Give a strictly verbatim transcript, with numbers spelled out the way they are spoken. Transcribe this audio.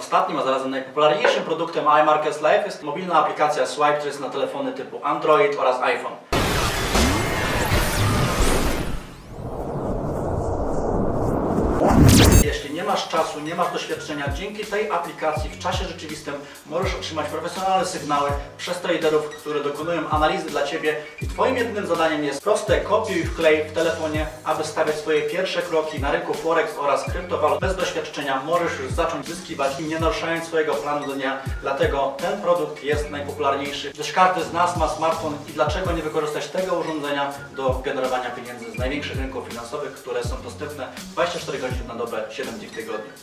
Ostatnim, a zarazem najpopularniejszym produktem iMarkets Life jest mobilna aplikacja Swipe, która jest na telefony typu Android oraz iPhone. Jeśli nie masz czasu, nie masz doświadczenia, dzięki tej aplikacji w czasie rzeczywistym możesz otrzymać profesjonalne sygnały przez traderów, które dokonują analizy dla Ciebie i Twoim jedynym zadaniem jest proste kopiuj i wklej w telefonie, aby stawiać swoje pierwsze kroki na rynku Forex oraz kryptowalut. Bez doświadczenia możesz już zacząć zyskiwać, nie naruszając swojego planu dnia, dlatego ten produkt jest najpopularniejszy. Przecież każdy z nas ma smartfon i dlaczego nie wykorzystać tego urządzenia do generowania pieniędzy z największych rynków finansowych, które są dostępne dwadzieścia cztery godziny na dobę, siedem dni w tygodniu.